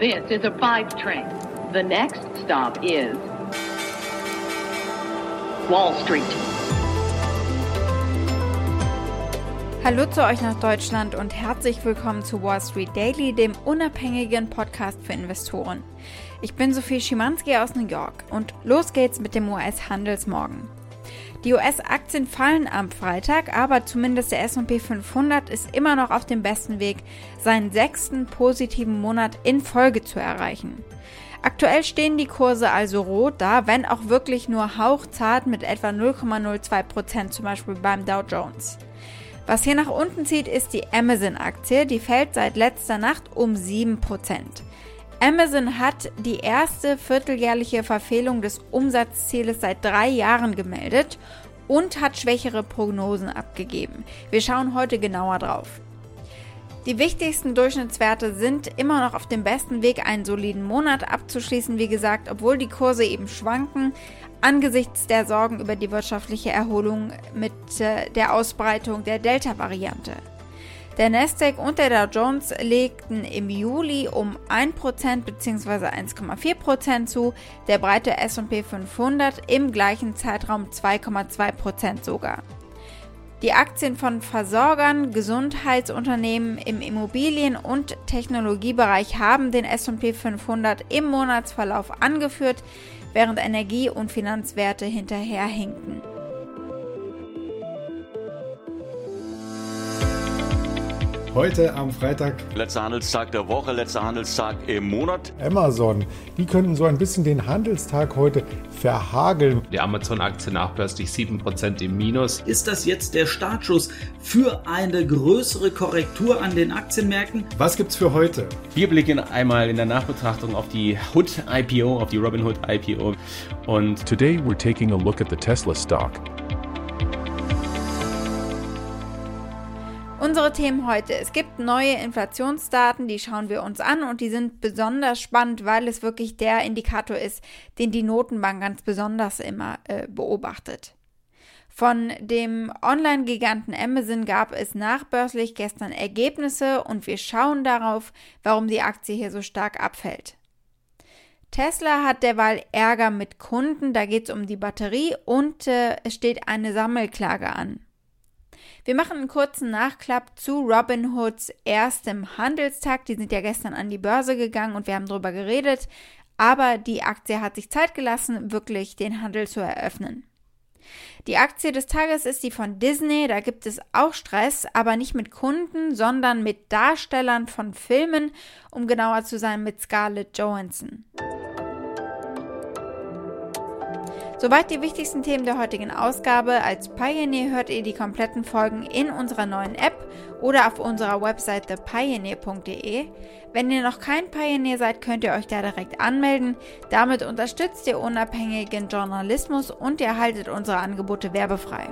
This is a 5 train. The next stop is Wall Street. Hallo zu euch nach Deutschland und herzlich willkommen zu Wall Street Daily, dem unabhängigen Podcast für Investoren. Ich bin Sophie Schimanski aus New York und los geht's mit dem US-Handelsmorgen. Die US-Aktien fallen am Freitag, aber zumindest der S&P 500 ist immer noch auf dem besten Weg, seinen 6. positiven Monat in Folge zu erreichen. Aktuell stehen die Kurse also rot da, wenn auch wirklich nur hauchzart mit etwa 0,02%, zum Beispiel beim Dow Jones. Was hier nach unten zieht, ist die Amazon-Aktie, die fällt seit letzter Nacht um 7%. Amazon hat die erste vierteljährliche Verfehlung des Umsatzzieles seit 3 Jahren gemeldet und hat schwächere Prognosen abgegeben. Wir schauen heute genauer drauf. Die wichtigsten Durchschnittswerte sind immer noch auf dem besten Weg, einen soliden Monat abzuschließen, wie gesagt, obwohl die Kurse eben schwanken, angesichts der Sorgen über die wirtschaftliche Erholung mit der Ausbreitung der Delta-Variante. Der Nasdaq und der Dow Jones legten im Juli um 1% bzw. 1,4% zu, der breite S&P 500 im gleichen Zeitraum 2,2% sogar. Die Aktien von Versorgern, Gesundheitsunternehmen im Immobilien- und Technologiebereich haben den S&P 500 im Monatsverlauf angeführt, während Energie- und Finanzwerte hinterherhinkten. Heute am Freitag. Letzter Handelstag der Woche, letzter Handelstag im Monat. Amazon, die könnten so ein bisschen den Handelstag heute verhageln. Die Amazon-Aktie nachbörslich 7% im Minus. Ist das jetzt der Startschuss für eine größere Korrektur an den Aktienmärkten? Was gibt's für heute? Wir blicken einmal in der Nachbetrachtung auf die Hood-IPO, auf die Robinhood-IPO. Und today we're taking a look at the Tesla stock. Unsere Themen heute. Es gibt neue Inflationsdaten, die schauen wir uns an und die sind besonders spannend, weil es wirklich der Indikator ist, den die Notenbank ganz besonders immer beobachtet. Von dem Online-Giganten Amazon gab es nachbörslich gestern Ergebnisse und wir schauen darauf, warum die Aktie hier so stark abfällt. Tesla hat derweil Ärger mit Kunden, da geht es um die Batterie und es steht eine Sammelklage an. Wir machen einen kurzen Nachklapp zu Robinhoods erstem Handelstag. Die sind ja gestern an die Börse gegangen und wir haben darüber geredet. Aber die Aktie hat sich Zeit gelassen, wirklich den Handel zu eröffnen. Die Aktie des Tages ist die von Disney. Da gibt es auch Stress, aber nicht mit Kunden, sondern mit Darstellern von Filmen, um genauer zu sein mit Scarlett Johansson. Soweit die wichtigsten Themen der heutigen Ausgabe. Als Pioneer hört ihr die kompletten Folgen in unserer neuen App oder auf unserer Website thepioneer.de. Wenn ihr noch kein Pioneer seid, könnt ihr euch da direkt anmelden. Damit unterstützt ihr unabhängigen Journalismus und ihr erhaltet unsere Angebote werbefrei.